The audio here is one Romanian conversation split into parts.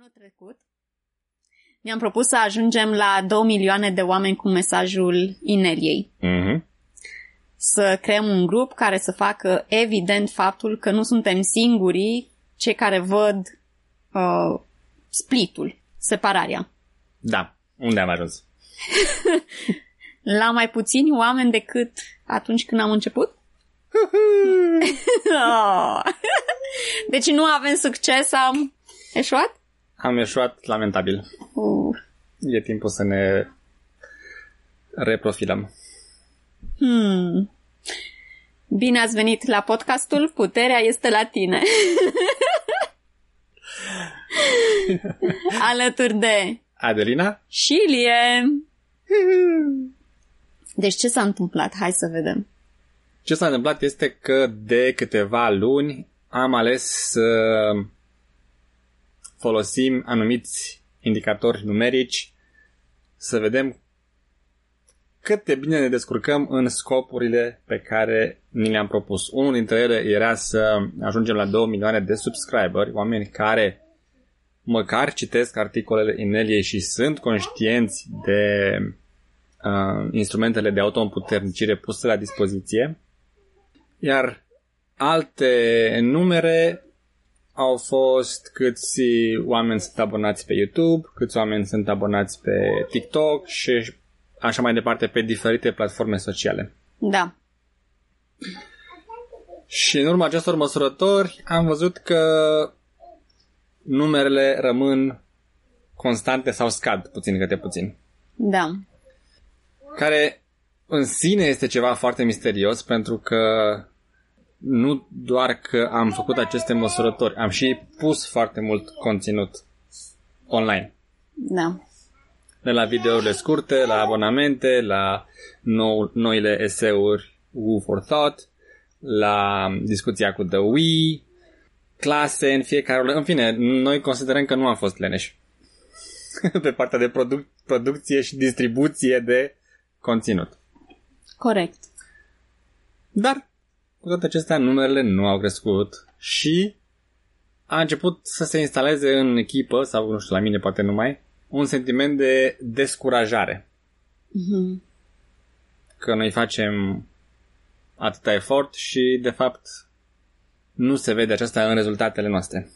Anul trecut ne-am propus să ajungem la 2 milioane de oameni cu mesajul ineliei. Mm-hmm. Să creăm un grup care să facă evident faptul că nu suntem singurii cei care văd splitul, separarea. Da, unde am ajuns? La mai puțini oameni decât atunci când am început? Deci nu avem succes, am eșuat? Am eșuat lamentabil. E timpul să ne reprofilăm. Bine ați venit la podcastul Puterea este la tine. Alături de Adelina și Ilie. Deci ce s-a întâmplat? Hai să vedem. Ce s-a întâmplat este că de câteva luni am ales să folosim anumiți indicatori numerici să vedem cât de bine ne descurcăm în scopurile pe care ni le-am propus. Unul dintre ele era să ajungem la 2 milioane de subscriberi, oameni care măcar citesc articolele Ineliei și sunt conștienți de instrumentele de autoîmputernicire puse la dispoziție. Iar alte numere au fost câți oameni sunt abonați pe YouTube, câți oameni sunt abonați pe TikTok și așa mai departe pe diferite platforme sociale. Da. Și în urma acestor măsurători am văzut că numerele rămân constante sau scad puțin câte puțin. Da. Care în sine este ceva foarte misterios pentru că nu doar că am făcut aceste măsurători, am și pus foarte mult conținut online. Da. De la videourile scurte, la abonamente, la noile eseuri Who for Thought, la discuția cu The We, clase în fiecare oră. În fine, noi considerăm că nu am fost leneși pe partea de producție și distribuție de conținut. Corect. Dar cu toate acestea, numerele nu au crescut și a început să se instaleze în echipă, sau nu știu, la mine poate numai, un sentiment de descurajare. Mm-hmm. Că noi facem atâta efort și, de fapt, nu se vede aceasta în rezultatele noastre.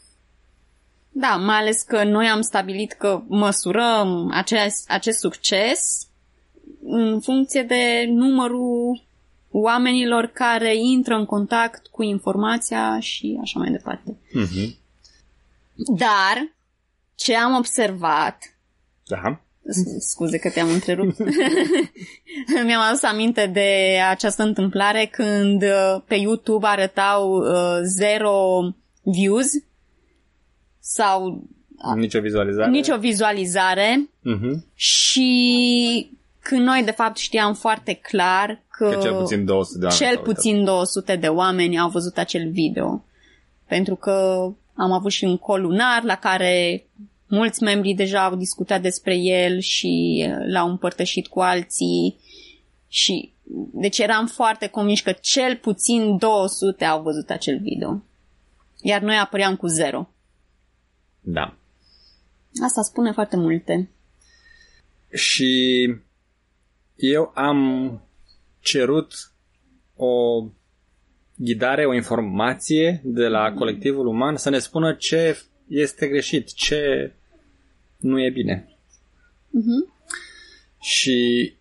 Da, mai ales că noi am stabilit că măsurăm acest succes în funcție de numărul oamenilor care intră în contact cu informația și așa mai departe. Mm-hmm. Dar ce am observat... Da. Scuze că te-am întrerupt. Mi-am adus aminte de această întâmplare când pe YouTube arătau zero views sau... Nicio vizualizare. Nicio vizualizare. Mm-hmm. Și când noi de fapt știam foarte clar că cel puțin 200 de oameni au văzut acel video. Pentru că am avut și un call lunar la care mulți membri deja au discutat despre el și l-au împărtășit cu alții. Și deci eram foarte convinși că cel puțin 200 au văzut acel video. Iar noi apăream cu 0. Da. Asta spune foarte multe. Și eu am cerut o ghidare, o informație de la colectivul uman să ne spună ce este greșit, ce nu e bine. Uh-huh. Și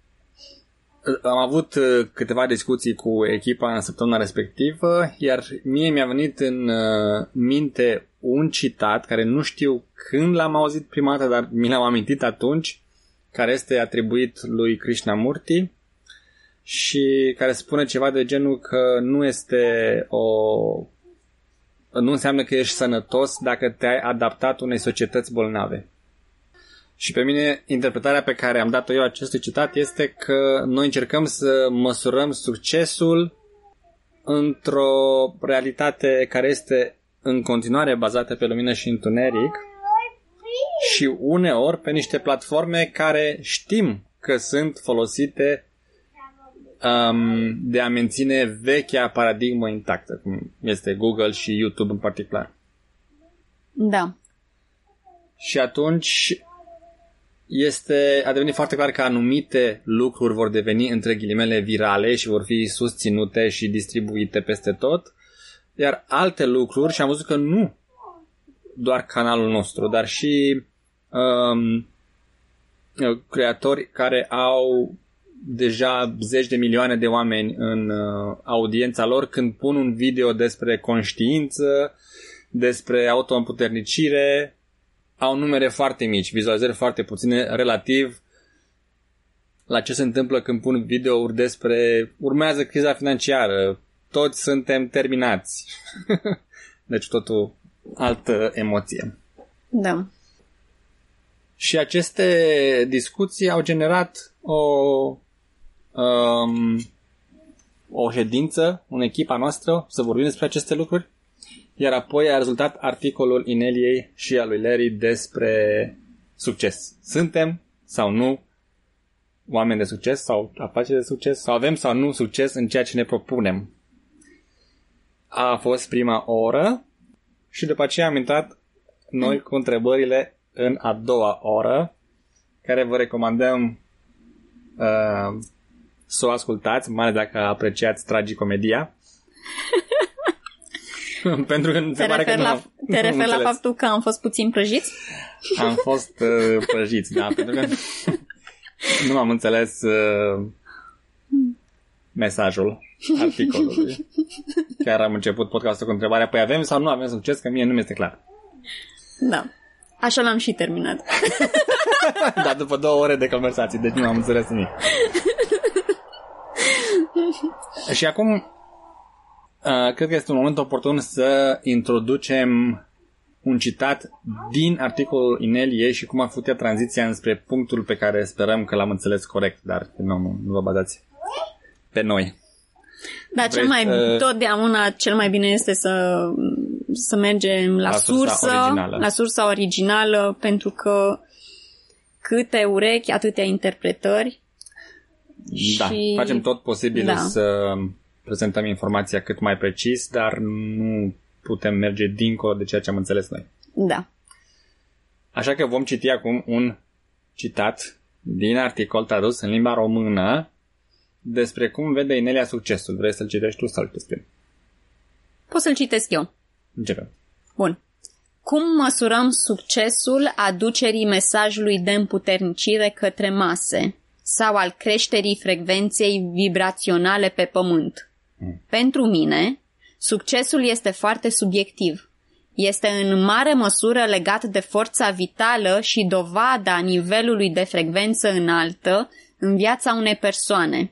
am avut câteva discuții cu echipa în săptămâna respectivă, iar mie mi-a venit în minte un citat care nu știu când l-am auzit prima dată, dar mi l-am amintit atunci, care este atribuit lui Krishnamurti și care spune ceva de genul că nu înseamnă că ești sănătos dacă te-ai adaptat unei societăți bolnave. Și pe mine interpretarea pe care am dat-o eu acestui citat este că noi încercăm să măsurăm succesul într-o realitate care este în continuare bazată pe lumină și întuneric și uneori pe niște platforme care știm că sunt folosite de a menține vechea paradigmă intactă, cum este Google și YouTube în particular. Da. Și atunci a devenit foarte clar că anumite lucruri vor deveni, între ghilimele, virale și vor fi susținute și distribuite peste tot, iar alte lucruri, și am văzut că nu doar canalul nostru, dar și creatori care au deja zeci de milioane de oameni în audiența lor, când pun un video despre conștiință, despre autoîmputernicire, au numere foarte mici, vizualizări foarte puține relativ la ce se întâmplă când pun videouri despre urmează criza financiară, toți suntem terminați. Deci totul altă emoție. Da. Și aceste discuții au generat o ședință, o echipă noastră, să vorbim despre aceste lucruri. Iar apoi a rezultat articolul Ineliei și al lui Larry despre succes. Suntem sau nu oameni de succes sau afaceri de succes? Sau avem sau nu succes în ceea ce ne propunem? A fost prima oră și după aceea am intrat noi cu întrebările în a doua oră, care vă recomandăm să o ascultați, mai ales dacă apreciați tragicomedia. Pentru că se pare că te referi la faptul că am fost puțin prăjiți? Am fost prăjiți, da, pentru că nu am înțeles mesajul articolului. Chiar am început podcastul cu întrebarea, păi avem sau nu avem succes, că mie nu mi-este clar. Da, așa l-am și terminat. Da, după 2 ore de conversații, deci nu am înțeles nimic. Și acum cred că este un moment oportun să introducem un citat din articolul Ineliei și cum a făcut ea tranziția înspre punctul pe care sperăm că l-am înțeles corect, dar nu vă bazați pe noi. Dar totdeauna cel mai bine este să mergem la sursa originală, pentru că câte urechi, atâtea interpretări. Da, și facem tot posibil să prezentăm informația cât mai precis, dar nu putem merge dincolo de ceea ce am înțeles noi. Da. Așa că vom citi acum un citat din articol tradus în limba română despre cum vede Inelia succesul. Vrei să-l citești tu sau îl citesc eu? Pot să-l citesc eu. Începem. Bun. Cum măsurăm succesul aducerii mesajului de împuternicire către mase sau al creșterii frecvenței vibraționale pe pământ? Pentru mine, succesul este foarte subiectiv. Este în mare măsură legat de forța vitală și dovada nivelului de frecvență înaltă în viața unei persoane.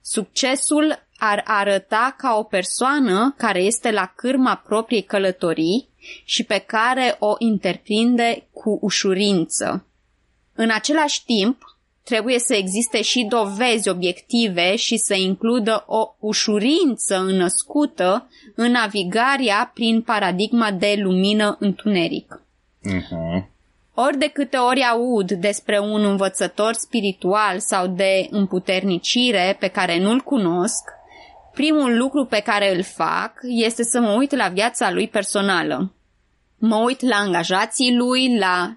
Succesul ar arăta ca o persoană care este la cârma propriei călătorii și pe care o întreprinde cu ușurință. În același timp, trebuie să existe și dovezi obiective și să includă o ușurință înnăscută în navigarea prin paradigma de lumină-întuneric. Uh-huh. Ori de câte ori aud despre un învățător spiritual sau de împuternicire pe care nu-l cunosc, primul lucru pe care îl fac este să mă uit la viața lui personală. Mă uit la angajații lui, la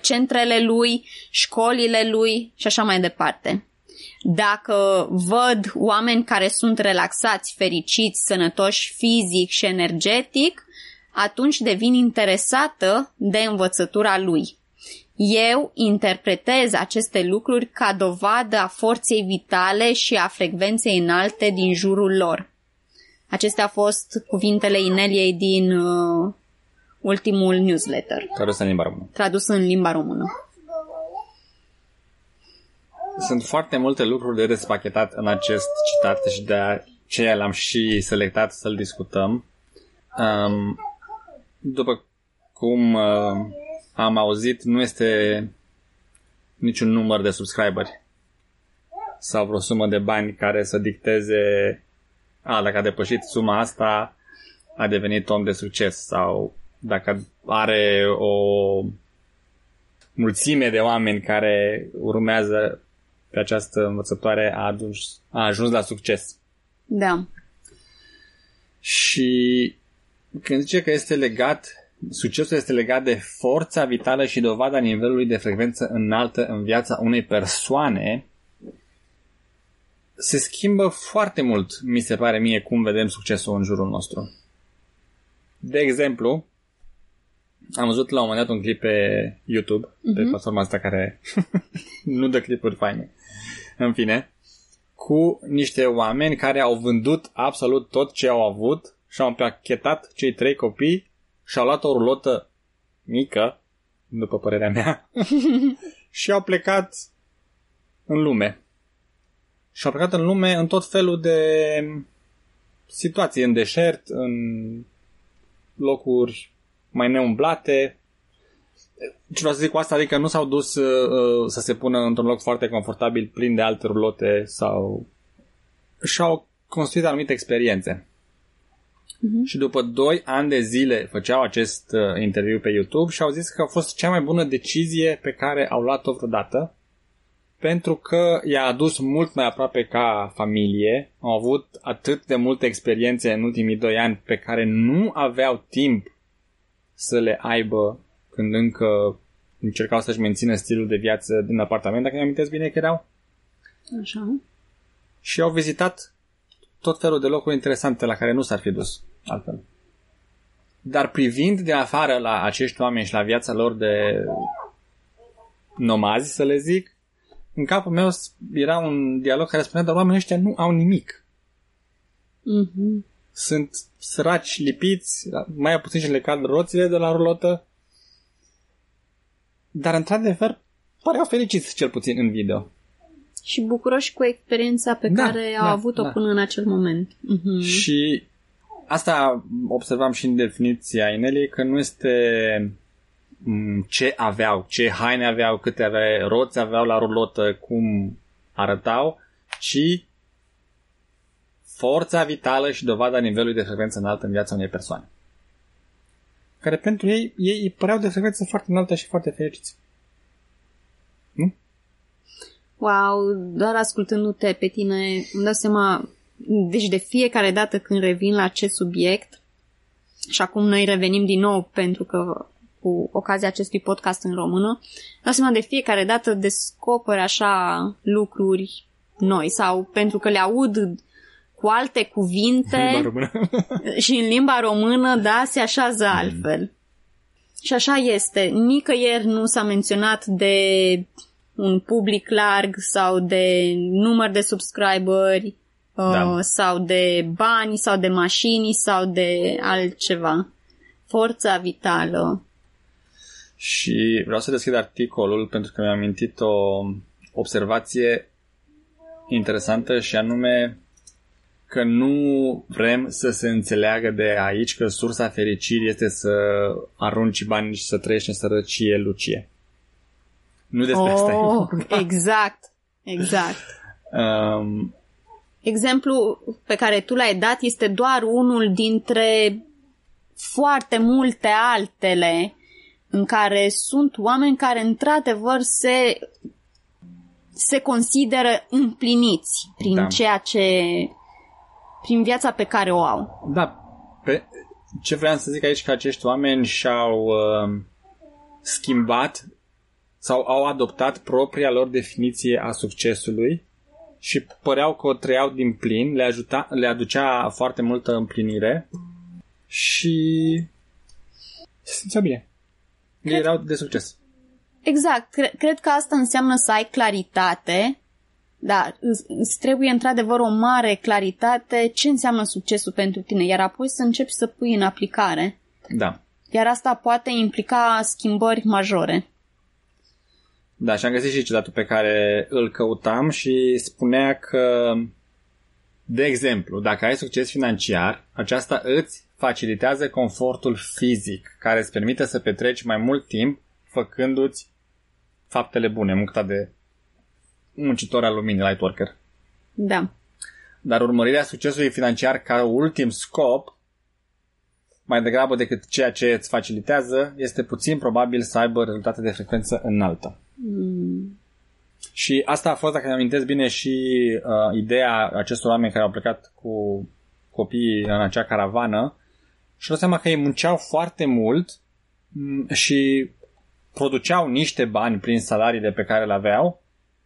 centrele lui, școlile lui și așa mai departe. Dacă văd oameni care sunt relaxați, fericiți, sănătoși fizic și energetic, atunci devin interesată de învățătura lui. Eu interpretez aceste lucruri ca dovadă a forței vitale și a frecvenței înalte din jurul lor. Acestea au fost cuvintele Ineliei din ultimul newsletter. Tradus în limba română. Sunt foarte multe lucruri de despachetat în acest citat și de aceea l-am și selectat să-l discutăm. După cum am auzit, nu este niciun număr de subscriberi sau vreo sumă de bani care să dicteze dacă a depășit suma asta, a devenit om de succes, sau dacă are o mulțime de oameni care urmează pe această învățătoare, a ajuns la succes. Da. Și când zice că este legat Succesul este legat de forța vitală și dovada nivelului de frecvență înaltă în viața unei persoane. Se schimbă foarte mult, mi se pare mie, cum vedem succesul în jurul nostru. De exemplu, am văzut la un moment dat un clip pe YouTube, pe platforma asta care nu dă clipuri faine, în fine, cu niște oameni care au vândut absolut tot ce au avut și au împachetat cei 3 copii și au luat o rulotă mică, după părerea mea, și au plecat în lume. Și au plecat în lume în tot felul de situații, în deșert, în locuri mai neumblate. Ce vreau să zic cu asta, adică nu s-au dus să se pună într-un loc foarte confortabil, plin de alte rulote, sau și-au construit anumite experiențe. Și după 2 ani de zile făceau acest interviu pe YouTube și au zis că a fost cea mai bună decizie pe care au luat-o vreodată, pentru că i-a adus mult mai aproape ca familie. Au avut atât de multe experiențe în ultimii 2 ani pe care nu aveau timp să le aibă când încă încercau să-și mențină stilul de viață din apartament, dacă îmi amintesc bine că erau. Așa. Și au vizitat tot felul de locuri interesante la care nu s-ar fi dus altfel. Dar privind de afară la acești oameni și la viața lor de nomazi, să le zic, în capul meu era un dialog care spunea, dar oamenii ăștia nu au nimic. Sunt săraci, lipiți, mai puțin și le cad roțile de la rulotă. Dar, într-adevăr, păreau fericiți, cel puțin în video. Și bucuroși cu experiența pe care au avut-o până în acel moment. Și asta observam și în definiția Inelei, că nu este ce aveau, ce haine aveau, câte aveau, roți aveau la rulotă, cum arătau, ci forța vitală și dovada nivelului de frecvență înaltă în viața unei persoane. Care pentru ei îi păreau de frecvență foarte înaltă și foarte fericiți. Nu? Wow, doar ascultându-te pe tine îmi dau seama, deci de fiecare dată când revin la acest subiect, și acum noi revenim din nou pentru că cu ocazia acestui podcast în română, îmi dau seama de fiecare dată descoperi așa lucruri noi sau pentru că le aud cu alte cuvinte și în limba română, da, se așează altfel. Și așa este. Nicăieri nu s-a menționat de un public larg sau de număr de subscriberi sau de bani sau de mașini sau de altceva. Forța vitală. Și vreau să deschid articolul pentru că mi-am amintit o observație interesantă și anume că nu vrem să se înțeleagă de aici că sursa fericirii este să arunci bani și să trăiești în sărăcie, Lucie. Nu despre asta. Exact. Exemplul pe care tu l-ai dat este doar unul dintre foarte multe altele în care sunt oameni care într-adevăr se consideră împliniți prin prin viața pe care o au. Da, ce vreau să zic aici că acești oameni și-au schimbat sau au adoptat propria lor definiție a succesului și păreau că o trăiau din plin, le aducea foarte multă împlinire și se simțeau bine. Ei erau de succes. Exact. Cred că asta înseamnă să ai claritate. Da, îți trebuie într-adevăr o mare claritate ce înseamnă succesul pentru tine, iar apoi să începi să pui în aplicare. Da. Iar asta poate implica schimbări majore. Da, și am găsit și citatul pe care îl căutam și spunea că, de exemplu, dacă ai succes financiar, aceasta îți facilitează confortul fizic, care îți permite să petreci mai mult timp făcându-ți faptele bune, munca de muncitor al luminii, light worker. Da. Dar urmărirea succesului financiar ca ultim scop, mai degrabă decât ceea ce îți facilitează, este puțin probabil să aibă rezultate de frecvență înaltă. Și asta a fost, dacă îmi amintesc bine, și ideea acestor oameni care au plecat cu copiii în acea caravană și dau seama că ei munceau foarte mult și produceau niște bani prin salariile pe care le aveau,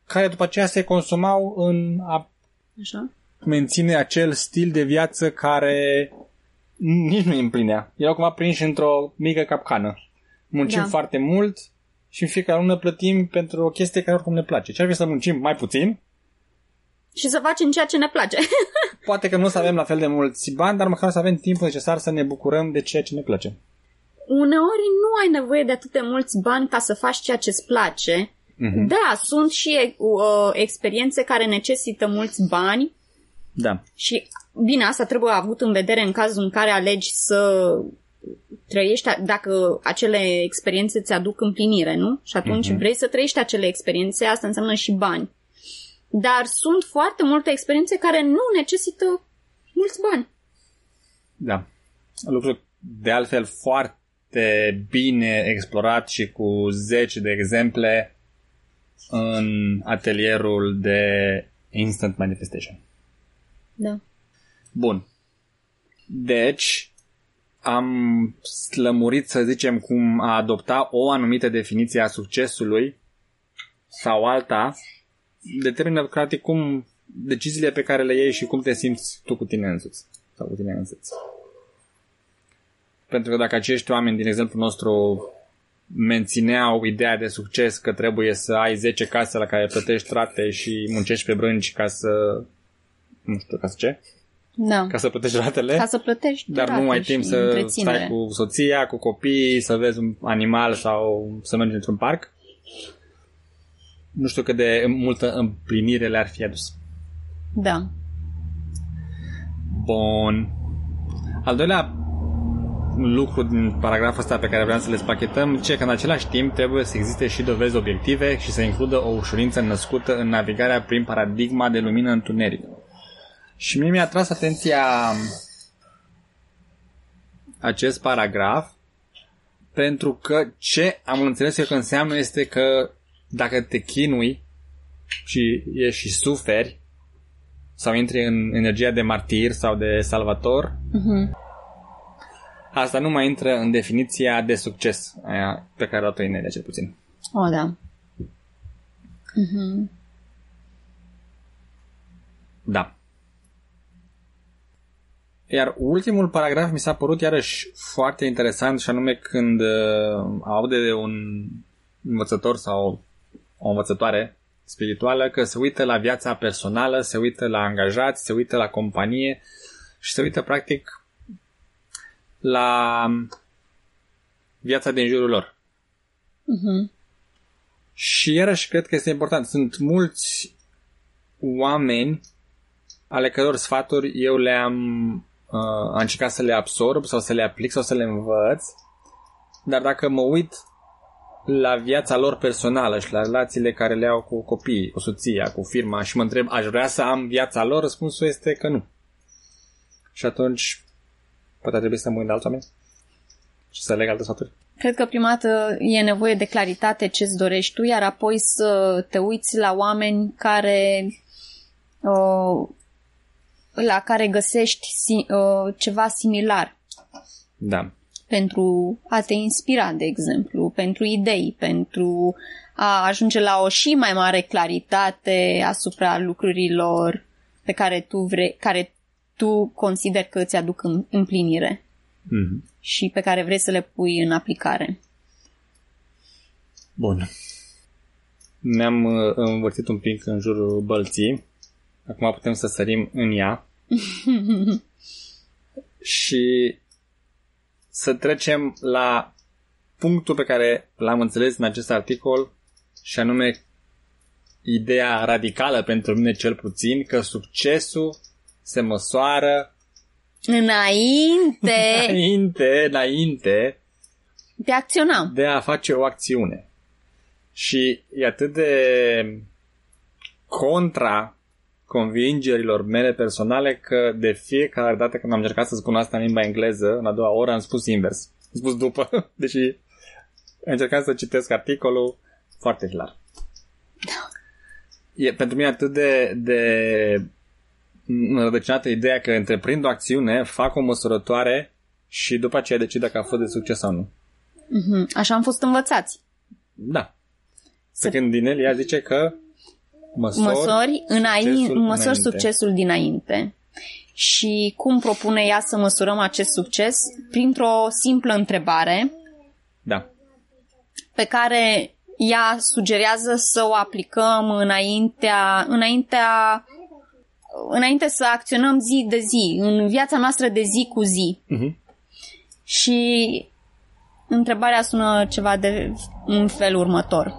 care după aceea se consumau în a menține acel stil de viață care nici nu îi împlinea. Erau cumva prinși într-o mică capcană. Muncim foarte mult și în fiecare lună plătim pentru o chestie care oricum ne place. Ce ar fi să muncim mai puțin? Și să facem ceea ce ne place. Poate că nu o să avem la fel de mulți bani, dar măcar o să avem timpul necesar să ne bucurăm de ceea ce ne place. Uneori nu ai nevoie de atât de mulți bani ca să faci ceea ce-ți place. Mm-hmm. Da, sunt și experiențe care necesită mulți bani. Da. Și bine, asta trebuie avut în vedere în cazul în care alegi să trăiești, dacă acele experiențe îți aduc împlinire, nu? Și atunci vrei să trăiești acele experiențe, asta înseamnă și bani. Dar sunt foarte multe experiențe care nu necesită mulți bani. Da. Lucru de altfel foarte bine explorat și cu 10 de exemple în atelierul de Instant Manifestation. Da. Bun. Deci am lămurit, să zicem, cum a adopta o anumită definiție a succesului sau alta determină practic cum deciziile pe care le iei și cum te simți tu cu tine însuți sau cu tine însuți. Pentru că dacă acești oameni din exemplu nostru mențineau ideea de succes că trebuie să ai 10 case la care plătești rate și muncești pe brânci ca să nu știu ca să ce? Da. Ca să plătești ratele? Ca să plătești dar nu ai timp să stai cu soția, cu copiii, să vezi un animal sau să mergi într-un parc. Nu știu cât de multă împlinire le-ar fi adus. Da. Bun. Al doilea lucru din paragraful ăsta pe care vreau să le spachetăm, ce că în același timp trebuie să existe și dovezi obiective și să includă o ușurință născută în navigarea prin paradigma de lumină întuneric. Și mie mi-a tras atenția acest paragraf pentru că ce am înțeles eu că înseamnă este că dacă te chinui și ești și suferi sau intri în energia de martir sau de salvator, asta nu mai intră în definiția de succes aia pe care a dat-o Inelia, cel puțin. O, da. Da. Iar ultimul paragraf mi s-a părut iarăși foarte interesant și anume când aude de un învățător sau o învățătoare spirituală că se uită la viața personală, se uită la angajați, se uită la companie și se uită practic la viața din jurul lor. Și iarăși cred că este important. Sunt mulți oameni ale căror sfaturi eu le-am încercat să le absorb sau să le aplic sau să le învăț, dar dacă mă uit la viața lor personală și la relațiile care le au cu copiii, cu soția, cu firma și mă întreb, aș vrea să am viața lor? Răspunsul este că nu. Și atunci poate trebuie să mă uit la alți oameni și să leg alte sfaturi. Cred că prima dată e nevoie de claritate ce-ți dorești tu, iar apoi să te uiți la oameni care la care găsești ceva similar. Da. Pentru a te inspira, de exemplu, pentru idei, pentru a ajunge la o și mai mare claritate asupra lucrurilor pe care tu vrei, care tu consideri că îți aduc împlinire și pe care vrei să le pui în aplicare. Bun. Ne-am învârtit un pic în jurul bălții. Acum putem să sărim în ea și să trecem la punctul pe care l-am înțeles în acest articol și anume ideea radicală pentru mine cel puțin că succesul se măsoară înainte de a acționa, de a face o acțiune. Și e atât de contra convingerilor mele personale că de fiecare dată când am încercat să spun asta în limba engleză, în a doua oră am spus invers. Am spus după, deși încercam să citesc articolul foarte clar. E pentru mine atât de înrădăcinată ideea că întreprind o acțiune, fac o măsurătoare și după aceea decid dacă a fost de succes sau nu. Așa am fost învățați. Da. Secund din el, ea zice că măsori succesul dinainte. Și cum propune ea să măsurăm acest succes? Printr-o simplă întrebare. Da. Pe care ea sugerează să o aplicăm înainte să acționăm zi de zi, în viața noastră de zi cu zi. Uh-huh. Și întrebarea sună ceva de un fel următor.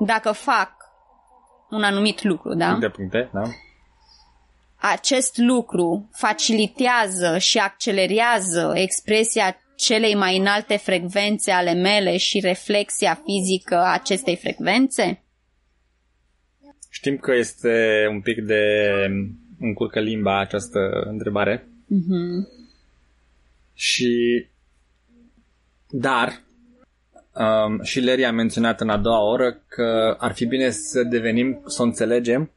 Dacă fac un anumit lucru, da? De puncte, da. Acest lucru facilitează și accelerează expresia celei mai înalte frecvențe ale mele și reflexia fizică a acestei frecvențe? Știm că este un pic de încurcă limba această întrebare. Mm-hmm. Și dar și Larry a menționat în a doua oră că ar fi bine să înțelegem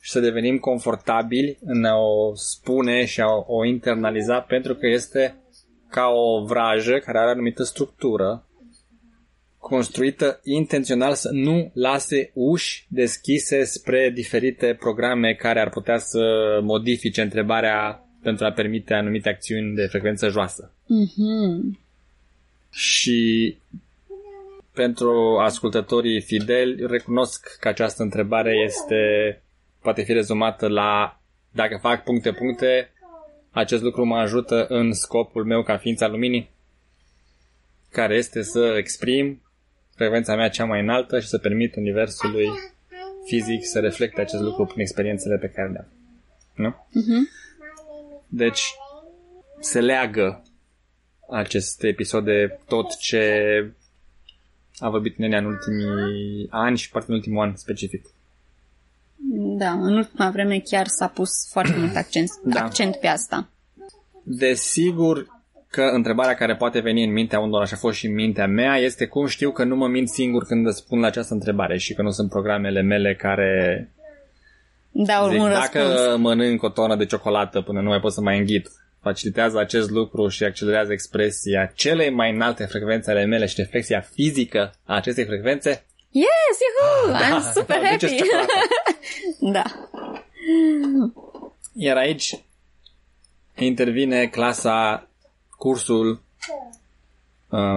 și să devenim confortabili în a o spune și a o internaliza, pentru că este ca o vrajă care are anumită structură construită intențional să nu lase uși deschise spre diferite programe care ar putea să modifice întrebarea pentru a permite anumite acțiuni de frecvență joasă. Mm-hmm. Și pentru ascultătorii fideli, recunosc că această întrebare poate fi rezumată la: dacă fac ... acest lucru mă ajută în scopul meu ca ființa luminii, care este să exprim frecvența mea cea mai înaltă și să permit universului fizic să reflecte acest lucru prin experiențele pe care le am. Nu? Uh-huh. Deci se leagă acest episod de tot ce a vorbit Nenea în ultimii ani și poate în ultimul an specific. Da, în ultima vreme chiar s-a pus foarte mult accent pe asta. Desigur că întrebarea care poate veni în mintea unora, și a fost și în mintea mea, este: cum știu că nu mă mint singur când răspund la această întrebare și că nu sunt programele mele care... Da, zic, dacă mănânc o tonă de ciocolată până nu mai pot să mai înghit, facilitează acest lucru și accelerează expresia celei mai înalte frecvențe ale mele și reflexia fizică a acestei frecvențe? Yes, yuhu! I'm super happy! Da. Iar aici intervine cursul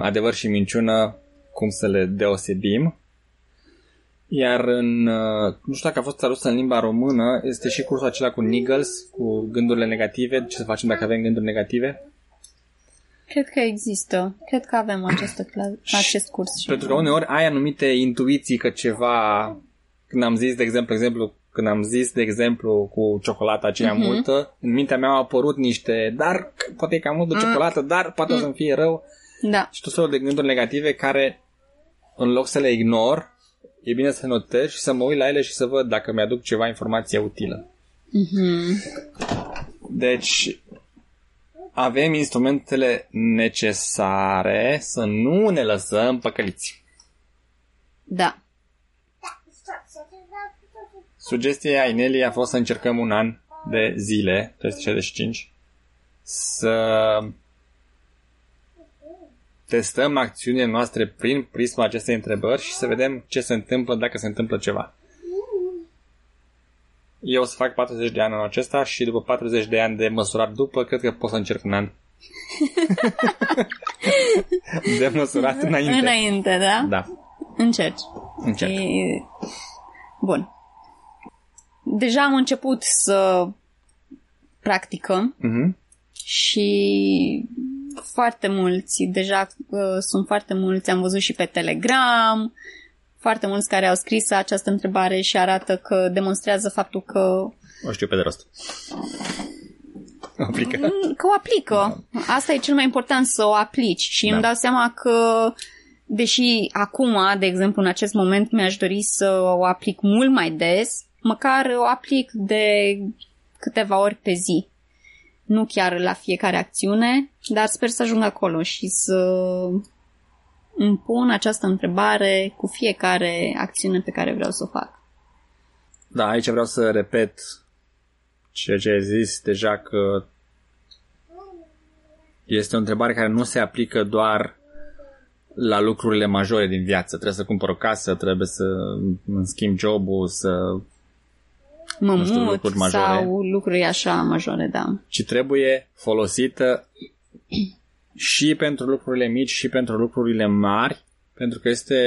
Adevăr și minciună, cum să le deosebim. Iar nu știu dacă a fost tradusă în limba română, este și cursul acela cu Niggles, cu gândurile negative, ce să facem dacă avem gânduri negative. Cred că există. Cred că avem acest curs. Pentru că uneori ai anumite intuiții că ceva... Când am zis, de exemplu, cu ciocolata aceea multă, în mintea mea au apărut niște... Dar poate e cam mult de ciocolată, dar poate să-mi fie rău. Da. Și tot felul de gânduri negative care, în loc să le ignor, e bine să notez și să mă uit la ele și să văd dacă mi-aduc ceva informație utilă. Mm-hmm. Deci... avem instrumentele necesare să nu ne lăsăm păcăliți. Da. Sugestia Inelii a fost să încercăm un an de zile, 365, să testăm acțiunile noastre prin prisma acestei întrebări și să vedem ce se întâmplă dacă se întâmplă ceva. Eu o să fac 40 de ani în acesta și după 40 de ani de măsurat cred că pot să încerc un an. De măsurat înainte. Înainte, da? Da. Încerc. Bun. Deja am început să practicăm și foarte mulți, deja sunt foarte mulți, am văzut și pe Telegram... Foarte mulți care au scris această întrebare și arată că demonstrează faptul că... O știu pe de rost. Că o aplică. Da. Asta e cel mai important, să o aplici. Și da. Îmi dau seama că, deși acum, de exemplu, în acest moment mi-aș dori să o aplic mult mai des, măcar o aplic de câteva ori pe zi. Nu chiar la fiecare acțiune, dar sper să ajung acolo și să... îmi pun această întrebare cu fiecare acțiune pe care vreau să o fac. Da, aici vreau să repet ceea ce ai zis deja, că este o întrebare care nu se aplică doar la lucrurile majore din viață. Trebuie să cumpăr o casă, trebuie să îmi schimb jobul, să mă mut sau lucruri așa majore, da. Ci trebuie folosită și pentru lucrurile mici și pentru lucrurile mari, pentru că este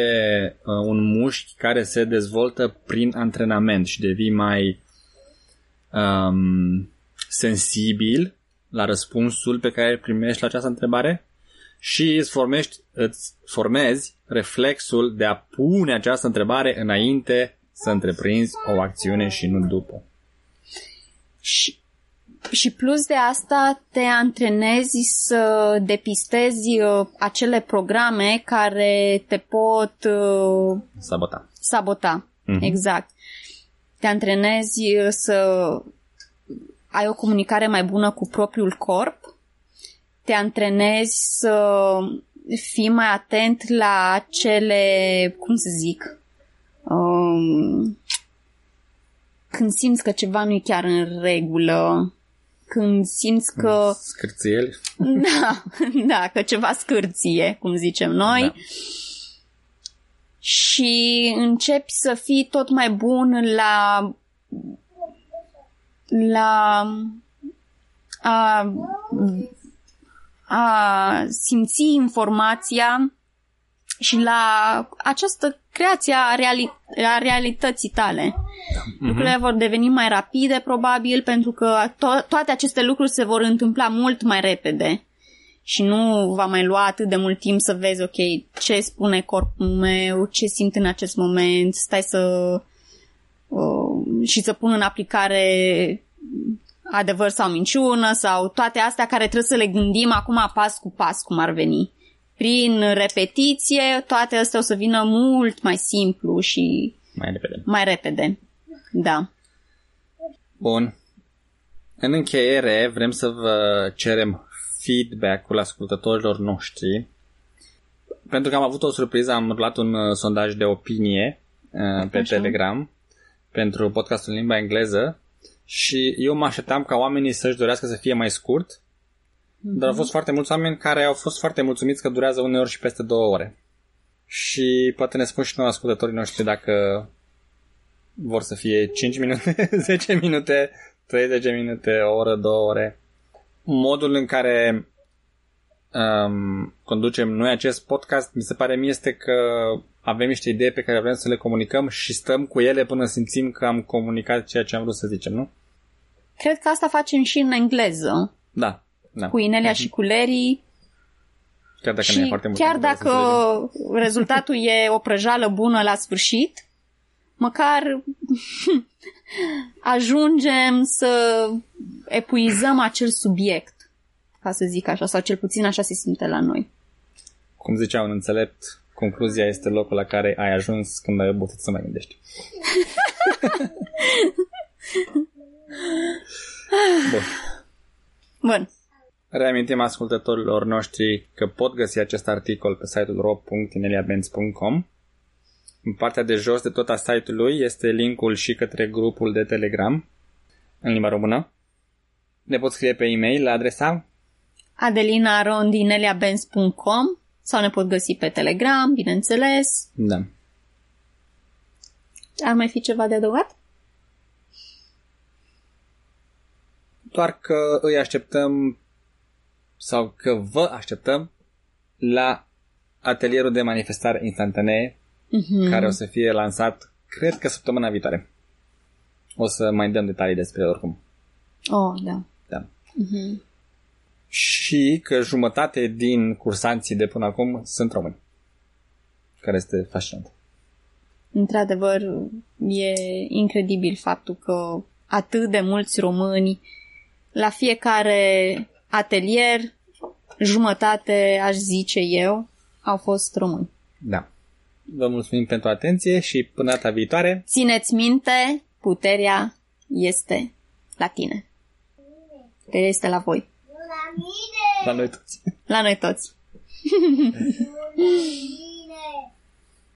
un mușchi care se dezvoltă prin antrenament și devii mai sensibil la răspunsul pe care îl primești la această întrebare și îți formezi reflexul de a pune această întrebare înainte să întreprinzi o acțiune și nu după. Și plus de asta te antrenezi să depistezi acele programe care te pot sabota. Mm-hmm. Exact. Te antrenezi să ai o comunicare mai bună cu propriul corp, te antrenezi să fii mai atent la cele, când simți că ceva nu e chiar în regulă, când simți că... Scârțieli? Da, că ceva scârție, cum zicem noi. Da. Și începi să fii tot mai bun la a simți informația și la această creație a realității tale. Lucrurile vor deveni mai rapide, probabil, pentru că toate aceste lucruri se vor întâmpla mult mai repede și nu va mai lua atât de mult timp să vezi, ok, ce spune corpul meu, ce simt în acest moment, stai să... și să pun în aplicare adevăr sau minciună sau toate astea care trebuie să le gândim acum pas cu pas, cum ar veni. Prin repetiție, toate astea o să vină mult mai simplu și mai repede. Da. Bun. În încheiere, vrem să vă cerem feedback-ul ascultătorilor noștri. Pentru că am avut o surpriză, am luat un sondaj de opinie pe așa. Telegram pentru podcastul în limba engleză și eu mă așteptam ca oamenii să-și dorească să fie mai scurt, dar au fost foarte mulți oameni care au fost foarte mulțumiți că durează uneori și peste 2 ore. Și poate ne spun și noi ascultătorii noștri dacă vor să fie 5 minute, 10 minute, 30 minute, o oră, 2 ore. Modul în care conducem noi acest podcast, mi se pare mie, este că avem niște idei pe care vrem să le comunicăm și stăm cu ele până simțim că am comunicat ceea ce am vrut să zicem, nu? Cred că asta facem și în engleză. Da. Cu Inelia și cu Larry. Chiar dacă, nu e foarte mult, chiar dacă rezultatul e o prăjală bună la sfârșit, măcar ajungem să epuizăm acel subiect, ca să zic așa, sau cel puțin așa se simte la noi. Cum zicea un înțelept, concluzia este locul la care ai ajuns când ai obosit să mai gândești. Bun. Reamintim ascultătorilor noștri că pot găsi acest articol pe site-ul ro.ineliabenz.com. În partea de jos de tot a site-ului este linkul și către grupul de Telegram în limba română. Ne pot scrie pe e-mail la adresa adelina@ineliabenz.com sau ne pot găsi pe Telegram, bineînțeles. Da. Ar mai fi ceva de adăugat? Doar că îi așteptăm sau că vă așteptăm la atelierul de manifestare instantanee, care o să fie lansat, cred că săptămâna viitoare. O să mai dăm detalii despre oricum. Oh, da. Mhm. Și că jumătate din cursanții de până acum sunt români, care este fascinant. Într-adevăr, e incredibil faptul că atât de mulți români la fiecare atelier, jumătate, aș zice eu, au fost români. Da. Vă mulțumim pentru atenție și până data viitoare. Țineți minte, puterea este la tine. Puterea este la voi. La noi toți.